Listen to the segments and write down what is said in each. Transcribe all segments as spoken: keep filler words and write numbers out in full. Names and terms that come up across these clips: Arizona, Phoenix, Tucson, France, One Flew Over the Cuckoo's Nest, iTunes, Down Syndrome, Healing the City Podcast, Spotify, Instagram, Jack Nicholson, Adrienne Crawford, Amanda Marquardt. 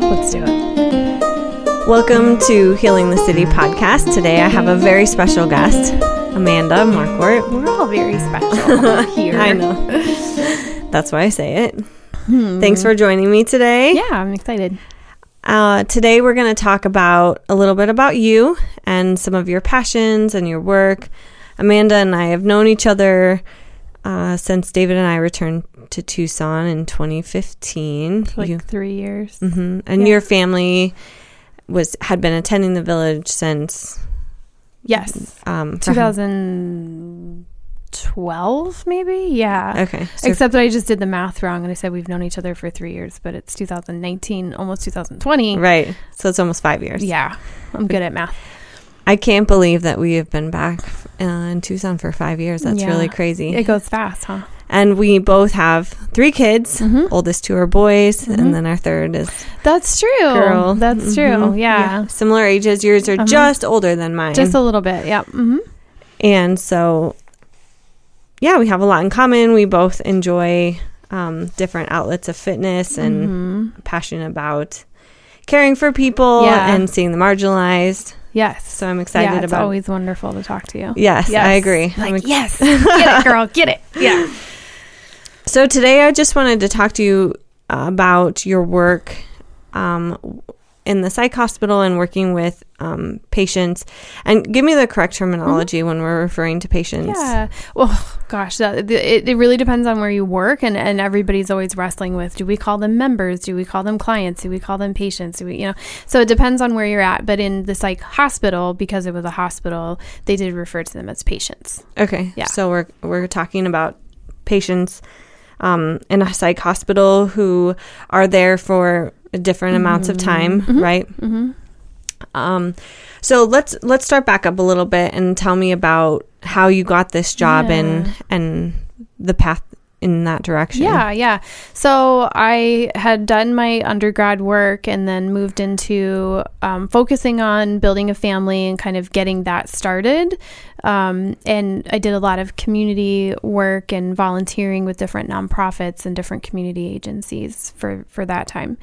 Let's do it. Welcome to Healing the City Podcast. Today I have a very special guest, Amanda Marquardt. We're all very special here. I know. That's why I say it. Hmm. Thanks for joining me today. Yeah, I'm excited. Uh, today we're going to talk about a little bit about you and some of your passions and your work. Amanda and I have known each other uh, since David and I returned to Tucson in twenty fifteen. Like you, three years. Mm-hmm. And yeah. Your family was had been attending the village since... Yes. Um, two thousand twelve, maybe? Yeah. Okay. So Except that I just did the math wrong and I said we've known each other for three years, but it's two thousand nineteen, almost two thousand twenty. Right. So it's almost five years. Yeah. I'm good at math. I can't believe that we have been back uh, in Tucson for five years. That's yeah. really crazy. It goes fast, huh? And we both have three kids. Mm-hmm. Oldest two are boys, mm-hmm. and then our third is That's true. Girl. That's mm-hmm. true. Yeah. yeah. Similar ages. Yours are uh-huh. just older than mine. Just a little bit. Yeah. Mm-hmm. And so, yeah, we have a lot in common. We both enjoy um, different outlets of fitness and mm-hmm. passionate about caring for people yeah. and seeing the marginalized. Yes. So I'm excited yeah, it's about it's always wonderful to talk to you. Yes, yes. I agree. Like, I'm ex- yes. Get it, girl. Get it. Yeah. So today I just wanted to talk to you about your work um, in the psych hospital and working with um, patients. And give me the correct terminology mm-hmm. when we're referring to patients. Yeah. Well, gosh, that, it, it really depends on where you work. And, and everybody's always wrestling with, do we call them members? Do we call them clients? Do we call them patients? Do we, you know, so it depends on where you're at. But in the psych hospital, because it was a hospital, they did refer to them as patients. Okay. Yeah. So we're we're talking about patients Um, in a psych hospital who are there for different mm-hmm. amounts of time, mm-hmm. right? Mm-hmm. Um, so let's let's start back up a little bit and tell me about how you got this job yeah. and and the path in that direction. Yeah, yeah. So I had done my undergrad work and then moved into um, focusing on building a family and kind of getting that started. Um, and I did a lot of community work and volunteering with different nonprofits and different community agencies for, for that time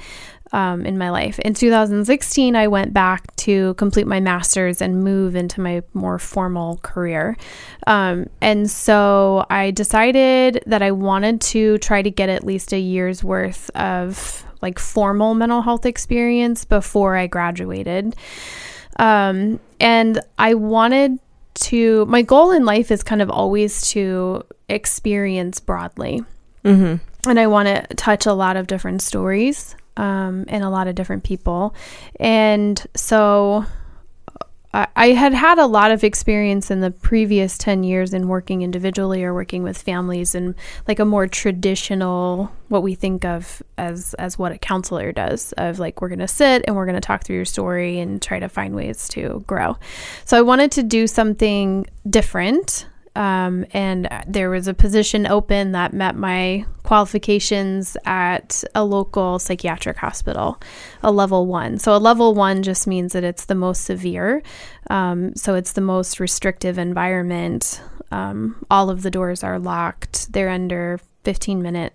um, in my life. In two thousand sixteen, I went back to complete my master's and move into my more formal career. Um, and so I decided that I wanted to try to get at least a year's worth of like formal mental health experience before I graduated. Um, and I wanted to, my goal in life is kind of always to experience broadly. Mm-hmm. And I want to touch a lot of different stories um, and a lot of different people. And so I, I had had a lot of experience in the previous ten years in working individually or working with families and like a more traditional, what we think of as, as what a counselor does of like, we're going to sit and we're going to talk through your story and try to find ways to grow. So I wanted to do something different. Um, and there was a position open that met my qualifications at a local psychiatric hospital, a level one. So a level one just means that it's the most severe. Um, so it's the most restrictive environment. Um, all of the doors are locked. They're under fifteen minute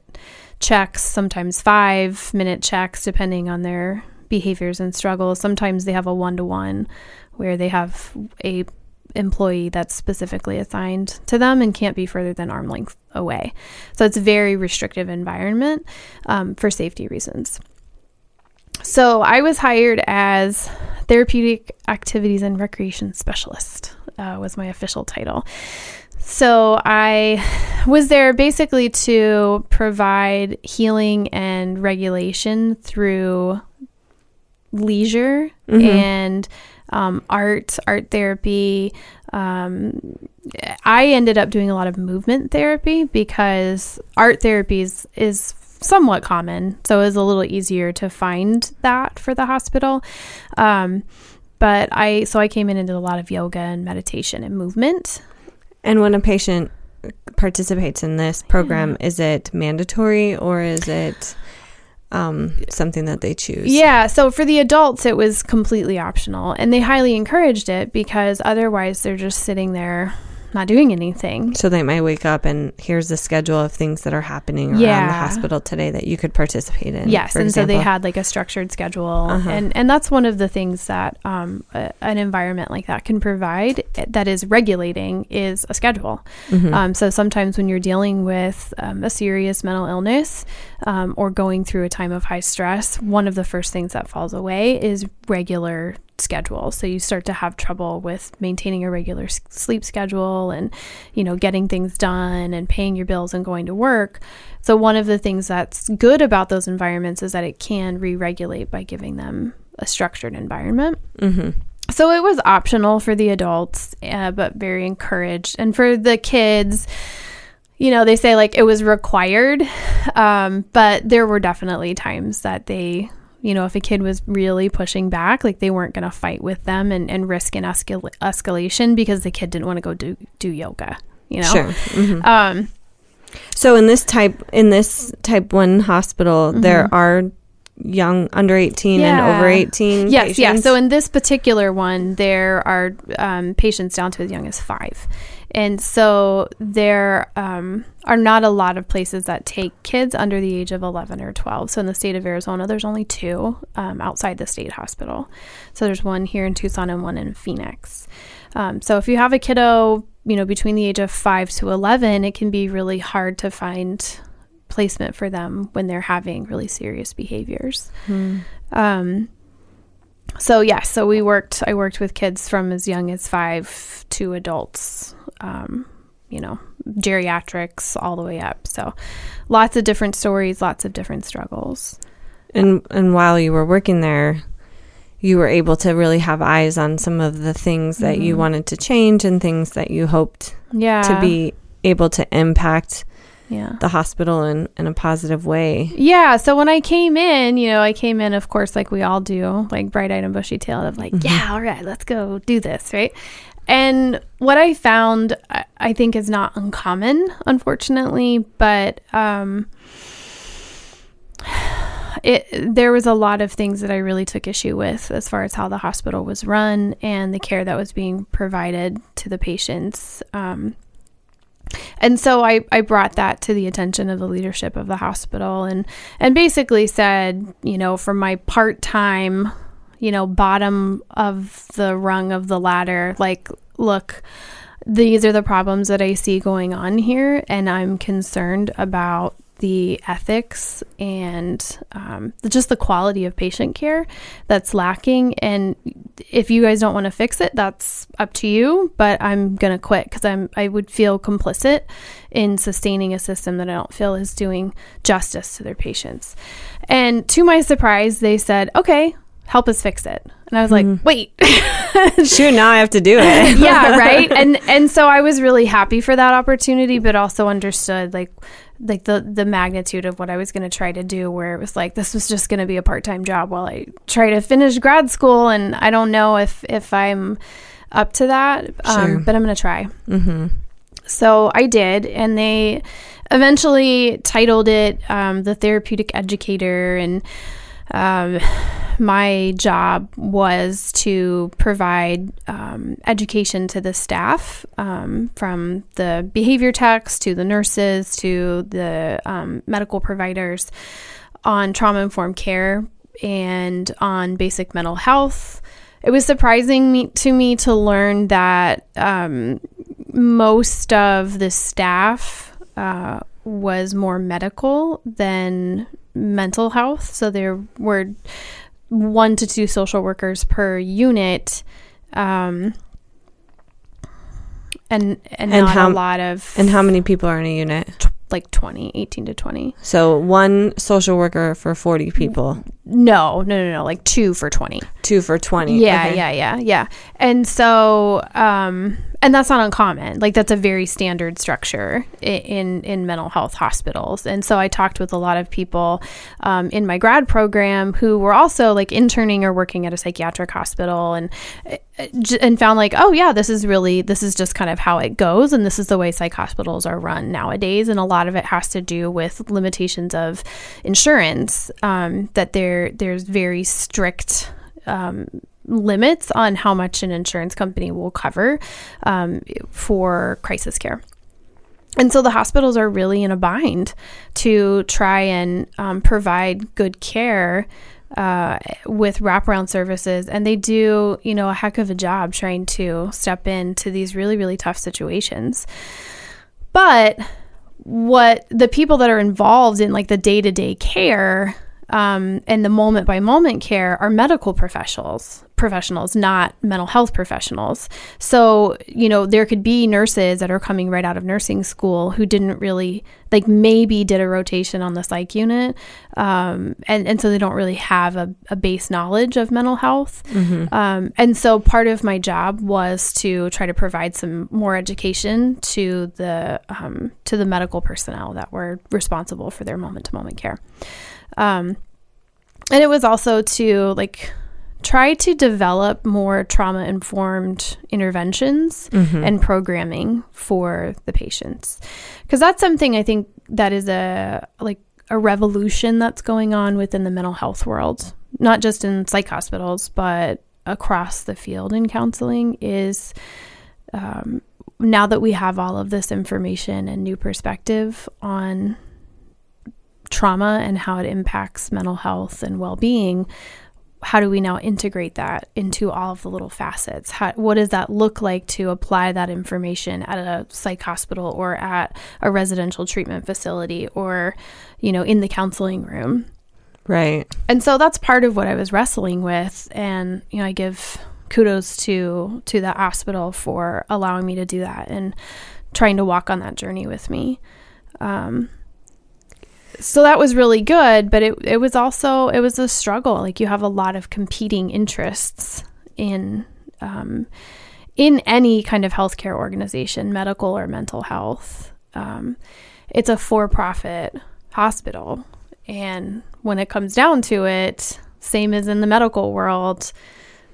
checks, sometimes five minute checks, depending on their behaviors and struggles. Sometimes they have a one-to-one where they have a employee that's specifically assigned to them and can't be further than arm length away. So it's a very restrictive environment um, for safety reasons. So I was hired as therapeutic activities and recreation specialist uh, was my official title. So I was there basically to provide healing and regulation through leisure mm-hmm. and Um, art, art therapy. Um, I ended up doing a lot of movement therapy because art therapy is, is somewhat common. So it was a little easier to find that for the hospital. Um, but I, so I came in and did a lot of yoga and meditation and movement. And when a patient participates in this program, yeah. is it mandatory or is it... Um, something that they choose. Yeah. So for the adults, it was completely optional and they highly encouraged it because otherwise they're just sitting there not doing anything. So they might wake up and here's the schedule of things that are happening around yeah. the hospital today that you could participate in. Yes. For and example. So they had like a structured schedule. Uh-huh. And, and that's one of the things that um, a, an environment like that can provide that is regulating is a schedule. Mm-hmm. Um, so sometimes when you're dealing with um, a serious mental illness um, or going through a time of high stress, one of the first things that falls away is regular schedule. So you start to have trouble with maintaining a regular s- sleep schedule and, you know, getting things done and paying your bills and going to work. So one of the things that's good about those environments is that it can re-regulate by giving them a structured environment. Mm-hmm. So it was optional for the adults, uh, but very encouraged. And for the kids, you know, they say like it was required, um, but there were definitely times that they, you know, if a kid was really pushing back, like they weren't going to fight with them and, and risk an escal- escalation because the kid didn't want to go do, do yoga, you know? Sure. Mm-hmm. Um, so in this type, in this type one hospital, mm-hmm. there are young under eighteen yeah. and over eighteen yes, patients. Yes. So in this particular one, there are um, patients down to as young as five. And so there um, are not a lot of places that take kids under the age of eleven or twelve. So in the state of Arizona, there's only two um, outside the state hospital. So there's one here in Tucson and one in Phoenix. Um, so if you have a kiddo, you know, between the age of five to eleven, it can be really hard to find placement for them when they're having really serious behaviors. Mm. Um So, yes, yeah, so we worked, I worked with kids from as young as five to adults, um, you know, geriatrics all the way up. So lots of different stories, lots of different struggles. And and while you were working there, you were able to really have eyes on some of the things that mm-hmm. you wanted to change and things that you hoped yeah. to be able to impact yeah. the hospital in, in a positive way. Yeah. So when I came in, you know, I came in, of course, like we all do, like bright-eyed and bushy-tailed. I'm like, mm-hmm. yeah, all right, let's go do this, right? And what I found, I think, is not uncommon, unfortunately, but um, it, there was a lot of things that I really took issue with as far as how the hospital was run and the care that was being provided to the patients. Um And so I, I brought that to the attention of the leadership of the hospital and, and basically said, you know, from my part-time, you know, bottom of the rung of the ladder, like, look, these are the problems that I see going on here, and I'm concerned about the ethics and um, just the quality of patient care that's lacking. And if you guys don't want to fix it, that's up to you, but I'm going to quit because I'm, I would feel complicit in sustaining a system that I don't feel is doing justice to their patients. And to my surprise, they said, okay, help us fix it. And I was like, mm. wait. Sure, now I have to do it. Yeah, right? And and so I was really happy for that opportunity, but also understood like like the, the magnitude of what I was going to try to do, where it was like, this was just going to be a part-time job while I try to finish grad school, and I don't know if, if I'm up to that, um, sure. but I'm going to try. Mm-hmm. So I did, and they eventually titled it um, The Therapeutic Educator, and um, my job was to provide um, education to the staff, um, from the behavior techs to the nurses to the um, medical providers, on trauma-informed care and on basic mental health. It was surprising me, to me to learn that um, most of the staff uh, was more medical than mental health. So there were one to two social workers per unit, um, and, and and not how, a lot of... And how many people are in a unit? T- like twenty, eighteen to twenty. So one social worker for forty people? No, no, no, no, like two for twenty. Two for twenty. Yeah, okay. yeah, yeah, yeah. And so, um, and that's not uncommon. Like that's a very standard structure in, in, in mental health hospitals. And so I talked with a lot of people um, in my grad program who were also like interning or working at a psychiatric hospital, and and found like, oh yeah, this is really, this is just kind of how it goes. And this is the way psych hospitals are run nowadays. And a lot of it has to do with limitations of insurance, um, that there there's very strict um, limits on how much an insurance company will cover um, for crisis care. And so the hospitals are really in a bind to try and um, provide good care uh, with wraparound services. And they do, you know, a heck of a job trying to step into these really, really tough situations. But what the people that are involved in like the day-to-day care um, and the moment-by-moment care are medical professionals. professionals, not mental health professionals. So, you know, there could be nurses that are coming right out of nursing school who didn't really, like maybe did a rotation on the psych unit. Um, and, and so they don't really have a, a base knowledge of mental health. Mm-hmm. Um, and so part of my job was to try to provide some more education to the, um, to the medical personnel that were responsible for their moment to moment care. Um, and it was also to like, try to develop more trauma-informed interventions mm-hmm. and programming for the patients. Because that's something I think that is a like a revolution that's going on within the mental health world, not just in psych hospitals, but across the field in counseling is um, now that we have all of this information and new perspective on trauma and how it impacts mental health and well-being, how do we now integrate that into all of the little facets? How, what does that look like to apply that information at a psych hospital or at a residential treatment facility or, you know, in the counseling room? Right. And so that's part of what I was wrestling with. And, you know, I give kudos to, to the hospital for allowing me to do that and trying to walk on that journey with me. Um, So that was really good, but it it was also, it was a struggle. Like you have a lot of competing interests in um, in any kind of healthcare organization, medical or mental health. Um, it's a for-profit hospital. And when it comes down to it, same as in the medical world,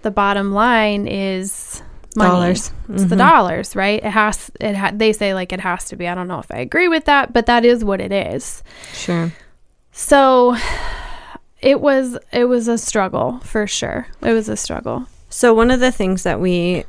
the bottom line is money. Dollars. It's mm-hmm. the dollars, right? It has, it ha- they say like it has to be. I don't know if I agree with that, but that is what it is. Sure. So it was, it was a struggle for sure. It was a struggle. So one of the things that we,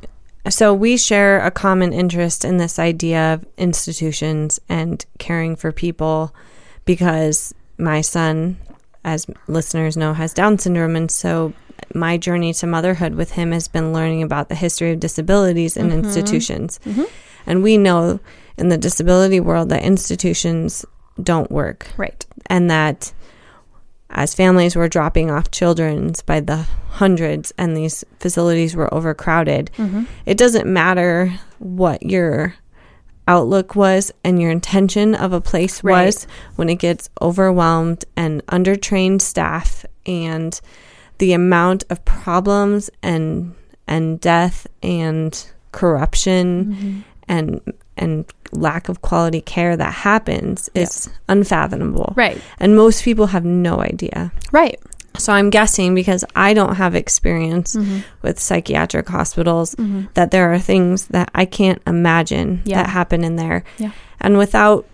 so we share a common interest in this idea of institutions and caring for people because my son, as listeners know, has Down syndrome. And so my journey to motherhood with him has been learning about the history of disabilities and mm-hmm. institutions. Mm-hmm. And we know in the disability world that institutions don't work. Right. And that as families were dropping off children by the hundreds and these facilities were overcrowded, mm-hmm. it doesn't matter what your outlook was and your intention of a place right. was when it gets overwhelmed and undertrained staff and the amount of problems and and death and corruption mm-hmm. and and lack of quality care that happens is yeah. unfathomable. Right. And most people have no idea. Right. So I'm guessing, because I don't have experience mm-hmm. with psychiatric hospitals, mm-hmm. that there are things that I can't imagine yeah. that happen in there. Yeah. And without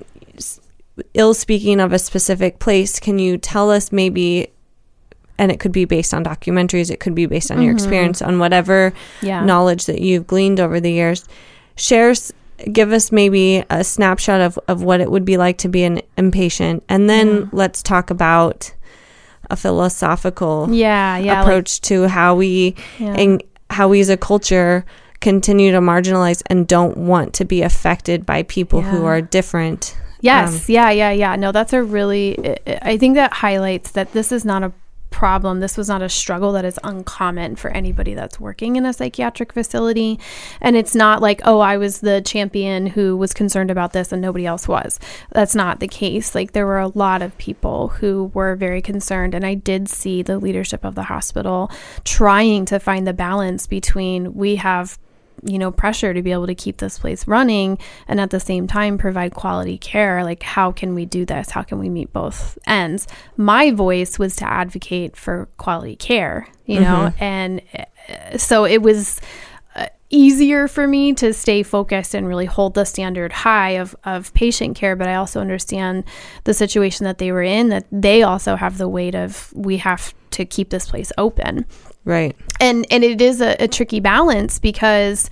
ill speaking of a specific place, can you tell us maybe... And it could be based on documentaries. It could be based on mm-hmm. your experience, on whatever yeah. knowledge that you've gleaned over the years. Share, give us maybe a snapshot of, of what it would be like to be an inpatient. And then yeah. let's talk about a philosophical yeah, yeah, approach like, to how we yeah. and how we as a culture continue to marginalize and don't want to be affected by people yeah. who are different. Yes. Um, yeah, yeah, yeah. No, that's a really, I think that highlights that this is not a problem. This was not a struggle that is uncommon for anybody that's working in a psychiatric facility. And it's not like, oh, I was the champion who was concerned about this and nobody else was. That's not the case. Like there were a lot of people who were very concerned. And I did see the leadership of the hospital trying to find the balance between we have, you know, pressure to be able to keep this place running and at the same time provide quality care. Like, how can we do this? How can we meet both ends? My voice was to advocate for quality care, you know, mm-hmm. and so it was easier for me to stay focused and really hold the standard high of, of patient care. But I also understand the situation that they were in, that they also have the weight of, we have to keep this place open. Right. And and it is a, a tricky balance because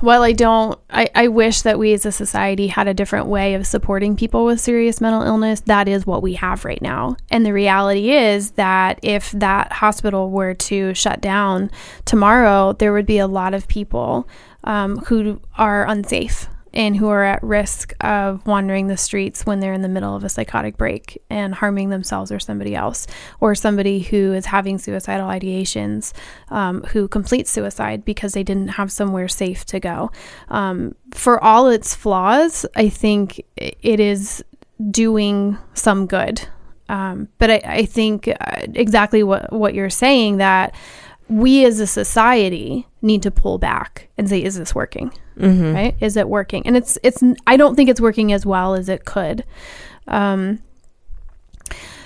while I don't, I, I wish that we as a society had a different way of supporting people with serious mental illness, that is what we have right now. And the reality is that if that hospital were to shut down tomorrow, there would be a lot of people um, who are unsafe and who are at risk of wandering the streets when they're in the middle of a psychotic break and harming themselves or somebody else, or somebody who is having suicidal ideations, um, who completes suicide because they didn't have somewhere safe to go. Um, for all its flaws, I think it is doing some good. Um, but I, I think exactly what, what you're saying, that we as a society need to pull back and say, is this working? Mm-hmm. Right? Is it working? And it's, it's, I don't think it's working as well as it could. Um,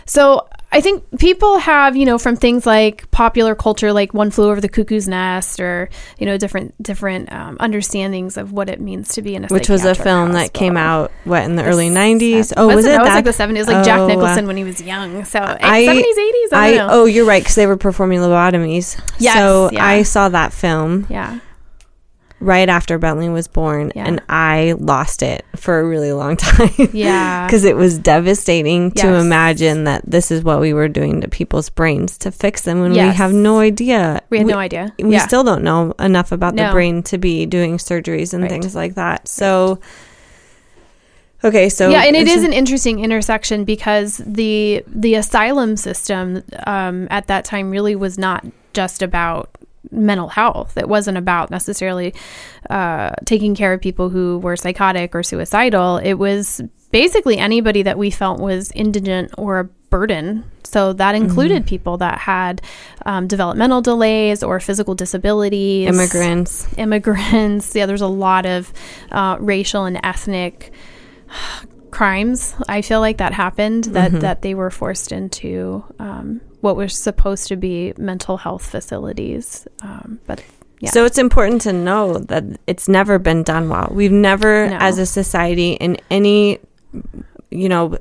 so I think people have, you know, from things like popular culture, like One Flew Over the Cuckoo's Nest, or, you know, different, different um, understandings of what it means to be in a psychiatric hospital. Which was a film that came out, what, in the, the early nineties? Oh, was it that? It was like the seventies. It was like oh, Jack Nicholson uh, when he was young. So, I, seventies, eighties, I don't I, know. Oh, you're right, because they were performing lobotomies. Yes. So yeah. I saw that film. Yeah. Right after Bentley was born, yeah. and I lost it for a really long time. Yeah. Because it was devastating yes. to imagine that this is what we were doing to people's brains to fix them when yes. we have no idea. We had we, no idea. We yeah. still don't know enough about no. the brain to be doing surgeries and right. things like that. So, okay, so. Yeah, and it is an interesting intersection because the, the asylum system um, at that time really was not just about mental health. It wasn't about necessarily uh, taking care of people who were psychotic or suicidal. It was basically anybody that we felt was indigent or a burden. So that included mm-hmm. people that had um, developmental delays or physical disabilities. Immigrants. Immigrants. Yeah, there's a lot of uh, racial and ethnic crimes. I feel like that happened, that, mm-hmm. that they were forced into um, what were supposed to be mental health facilities. Um, but yeah. So it's important to know that it's never been done well. We've never, no. as a society, in any, you know,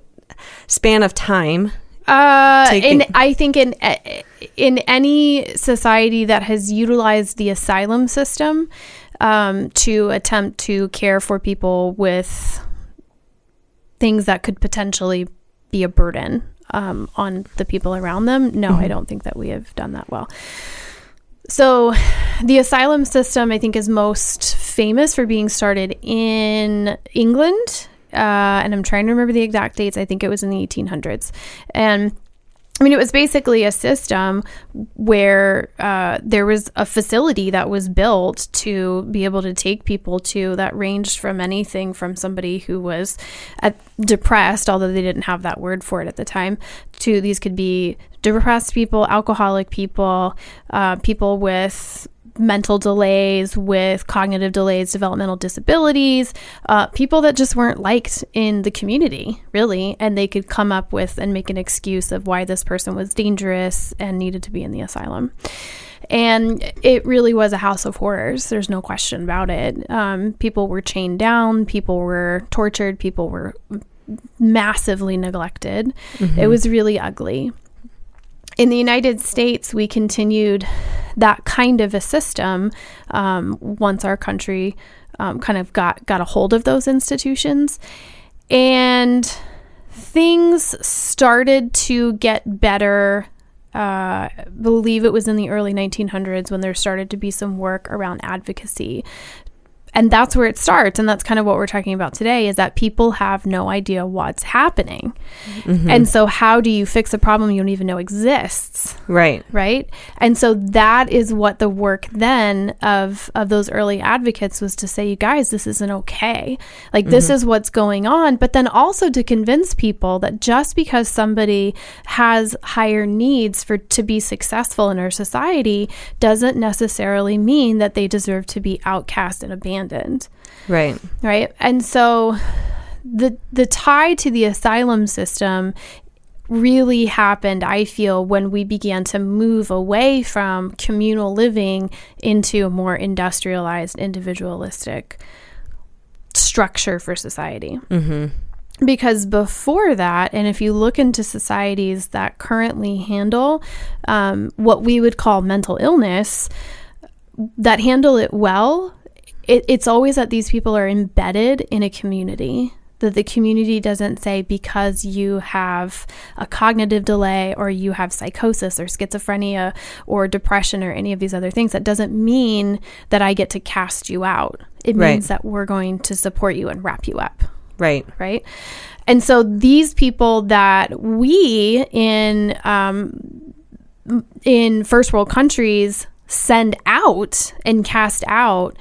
span of time. Uh, taken- in, I think in in any society that has utilized the asylum system um, to attempt to care for people with things that could potentially be a burden um, on the people around them. No, mm-hmm. I don't think that we have done that well. So the asylum system, I think, is most famous for being started in England. Uh, and I'm trying to remember the exact dates. I think it was in the eighteen hundreds. And I mean, it was basically a system where uh, there was a facility that was built to be able to take people to that ranged from anything from somebody who was uh, depressed, although they didn't have that word for it at the time, to these could be depressed people, alcoholic people, uh, people with mental delays, with cognitive delays, developmental disabilities, uh, people that just weren't liked in the community, really, and they could come up with and make an excuse of why this person was dangerous and needed to be in the asylum. And it really was a house of horrors. There's no question about it. Um, people were chained down, people were tortured, people were massively neglected. Mm-hmm. It was really ugly. In the United States, we continued that kind of a system um, once our country um, kind of got, got a hold of those institutions. And things started to get better. Uh, I believe it was in the early nineteen hundreds when there started to be some work around advocacy. And that's where it starts. And that's kind of what we're talking about today, is that people have no idea what's happening. Mm-hmm. And so how do you fix a problem you don't even know exists? Right. Right. And so that is what the work then of, of those early advocates was to say, you guys, this isn't okay. Like, mm-hmm. this is what's going on. But then also to convince people that just because somebody has higher needs for to be successful in our society doesn't necessarily mean that they deserve to be outcast and abandoned. Right. Right. And so the the tie to the asylum system really happened, I feel, when we began to move away from communal living into a more industrialized, individualistic structure for society. Mm-hmm. Because before that, and if you look into societies that currently handle um, what we would call mental illness, that handle it well, it, it's always that these people are embedded in a community. That the community doesn't say, because you have a cognitive delay or you have psychosis or schizophrenia or depression or any of these other things, that doesn't mean that I get to cast you out. It right. means that we're going to support you and wrap you up. Right. Right. And so these people that we in um, in first world countries send out and cast out,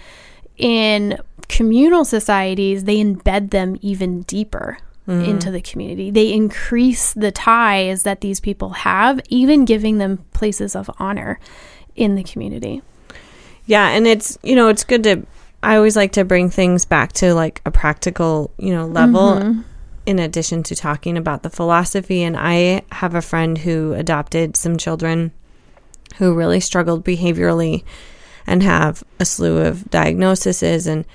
in communal societies, they embed them even deeper mm. into the community. They increase the ties that these people have, even giving them places of honor in the community. Yeah. And it's, you know, it's good to, I always like to bring things back to like a practical, you know, level mm-hmm. in addition to talking about the philosophy. And I have a friend who adopted some children who really struggled behaviorally and have a slew of diagnoses, and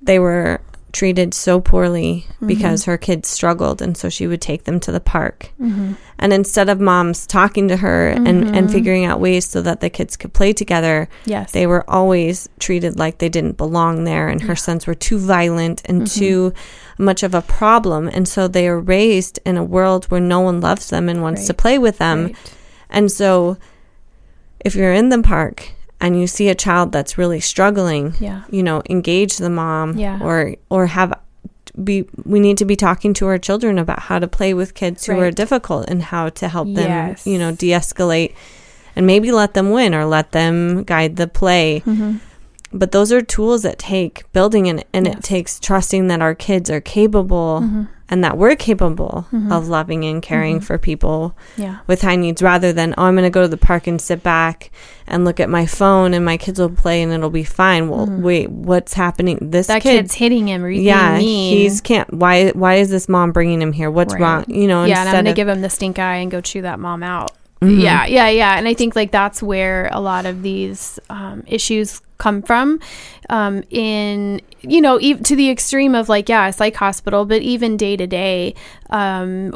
they were treated so poorly mm-hmm. because her kids struggled, and so she would take them to the park. Mm-hmm. And instead of moms talking to her mm-hmm. and, and figuring out ways so that the kids could play together, yes. they were always treated like they didn't belong there, and her yeah. sons were too violent and mm-hmm. too much of a problem. And so they are raised in a world where no one loves them and wants right. to play with them. Right. And so if you're in the park and you see a child that's really struggling, yeah. you know, engage the mom yeah. or or have be we need to be talking to our children about how to play with kids who right. are difficult and how to help yes. them, you know, de-escalate, and maybe let them win or let them guide the play. Mm-hmm. But those are tools that take building, and, and yes. it takes trusting that our kids are capable mm-hmm. and that we're capable mm-hmm. of loving and caring mm-hmm. for people yeah. with high needs, rather than, oh, I'm going to go to the park and sit back and look at my phone and my kids will play and it'll be fine. Well, mm-hmm. wait, what's happening? This that kid, kid's hitting him. Or he's yeah, mean. he's can't. Why Why is this mom bringing him here? What's right. wrong? You know, yeah, and I'm going to give him the stink eye and go chew that mom out. Mm-hmm. Yeah, yeah, yeah. And I think like that's where a lot of these um, issues come from um, in, you know, e- to the extreme of like, yeah, a psych hospital, but even day to day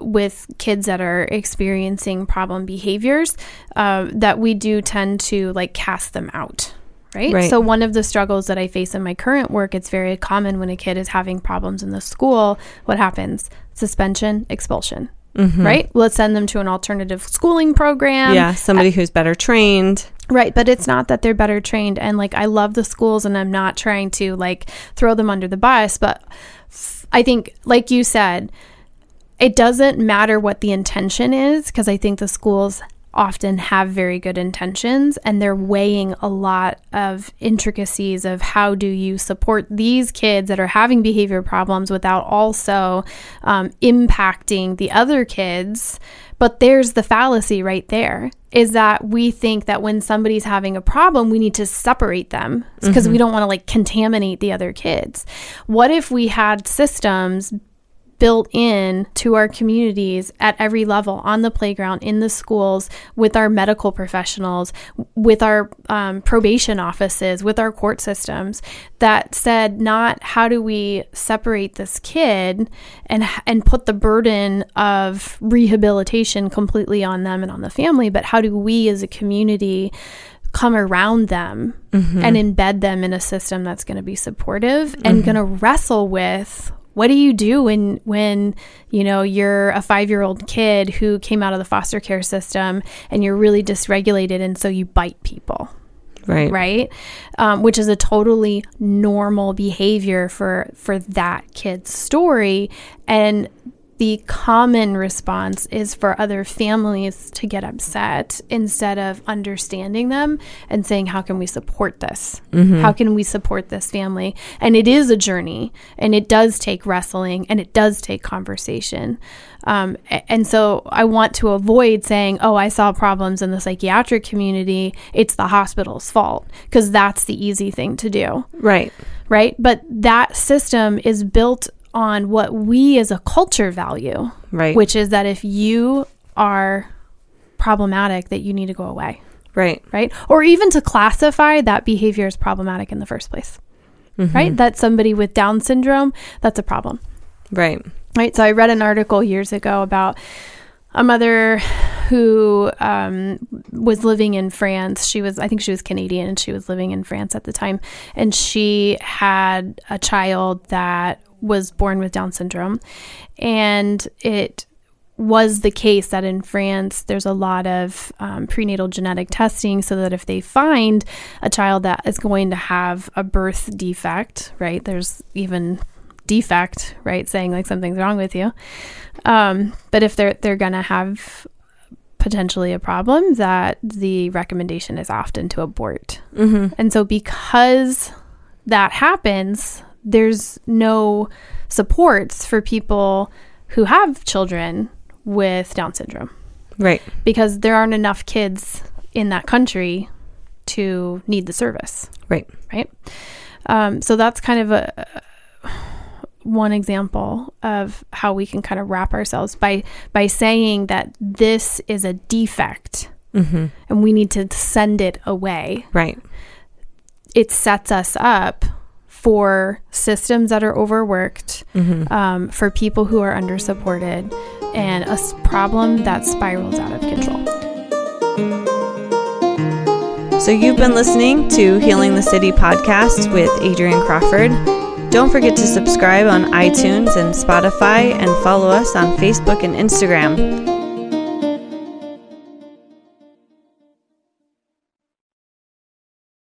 with kids that are experiencing problem behaviors uh, that we do tend to like cast them out. Right? Right. So one of the struggles that I face in my current work, it's very common when a kid is having problems in the school. What happens? Suspension, expulsion. Mm-hmm. Right? Let's send them to an alternative schooling program. Yeah, somebody uh, who's better trained. Right, but it's not that they're better trained. And like, I love the schools, and I'm not trying to like throw them under the bus, but f- I think, like you said, it doesn't matter what the intention is, because I think the schools often have very good intentions, and they're weighing a lot of intricacies of how do you support these kids that are having behavior problems without also um, impacting the other kids. But there's the fallacy right there, is that we think that when somebody's having a problem, we need to separate them because mm-hmm. we don't want to like contaminate the other kids. What if we had systems built in to our communities at every level, on the playground, in the schools, with our medical professionals, with our um, probation offices, with our court systems, that said not how do we separate this kid and and put the burden of rehabilitation completely on them and on the family, but how do we as a community come around them mm-hmm. and embed them in a system that's going to be supportive mm-hmm. and going to wrestle with, what do you do when, when, you know, you're a five-year-old kid who came out of the foster care system and you're really dysregulated, and so you bite people? Right. Right. Um, which is a totally normal behavior for, for that kid's story. And the common response is for other families to get upset instead of understanding them and saying, how can we support this? Mm-hmm. How can we support this family? And it is a journey, and it does take wrestling, and it does take conversation. Um, and so I want to avoid saying, oh, I saw problems in the psychiatric community, it's the hospital's fault, because that's the easy thing to do. Right. Right. But that system is built on what we as a culture value, right? Which is that if you are problematic, that you need to go away. Right. Right. Or even to classify that behavior as problematic in the first place, mm-hmm. right? That somebody with Down syndrome, that's a problem. Right. right? So I read an article years ago about a mother who um, was living in France. She was, I think she was Canadian, and she was living in France at the time. And she had a child that was born with Down syndrome. And it was the case that in France, there's a lot of um, prenatal genetic testing, so that if they find a child that is going to have a birth defect, right? There's even defect, right? Saying like something's wrong with you. Um, but if they're, they're going to have potentially a problem, that the recommendation is often to abort. Mm-hmm. And so because that happens, there's no supports for people who have children with Down syndrome. Right. Because there aren't enough kids in that country to need the service. Right. Right. Um, so that's kind of a, one example of how we can kind of wrap ourselves by, by saying that this is a defect, mm-hmm. and we need to send it away. Right. It sets us up for systems that are overworked, mm-hmm. um, for people who are undersupported, and a problem that spirals out of control. So you've been listening to Healing the City Podcast with Adrienne Crawford. Don't forget to subscribe on iTunes and Spotify, and follow us on Facebook and Instagram.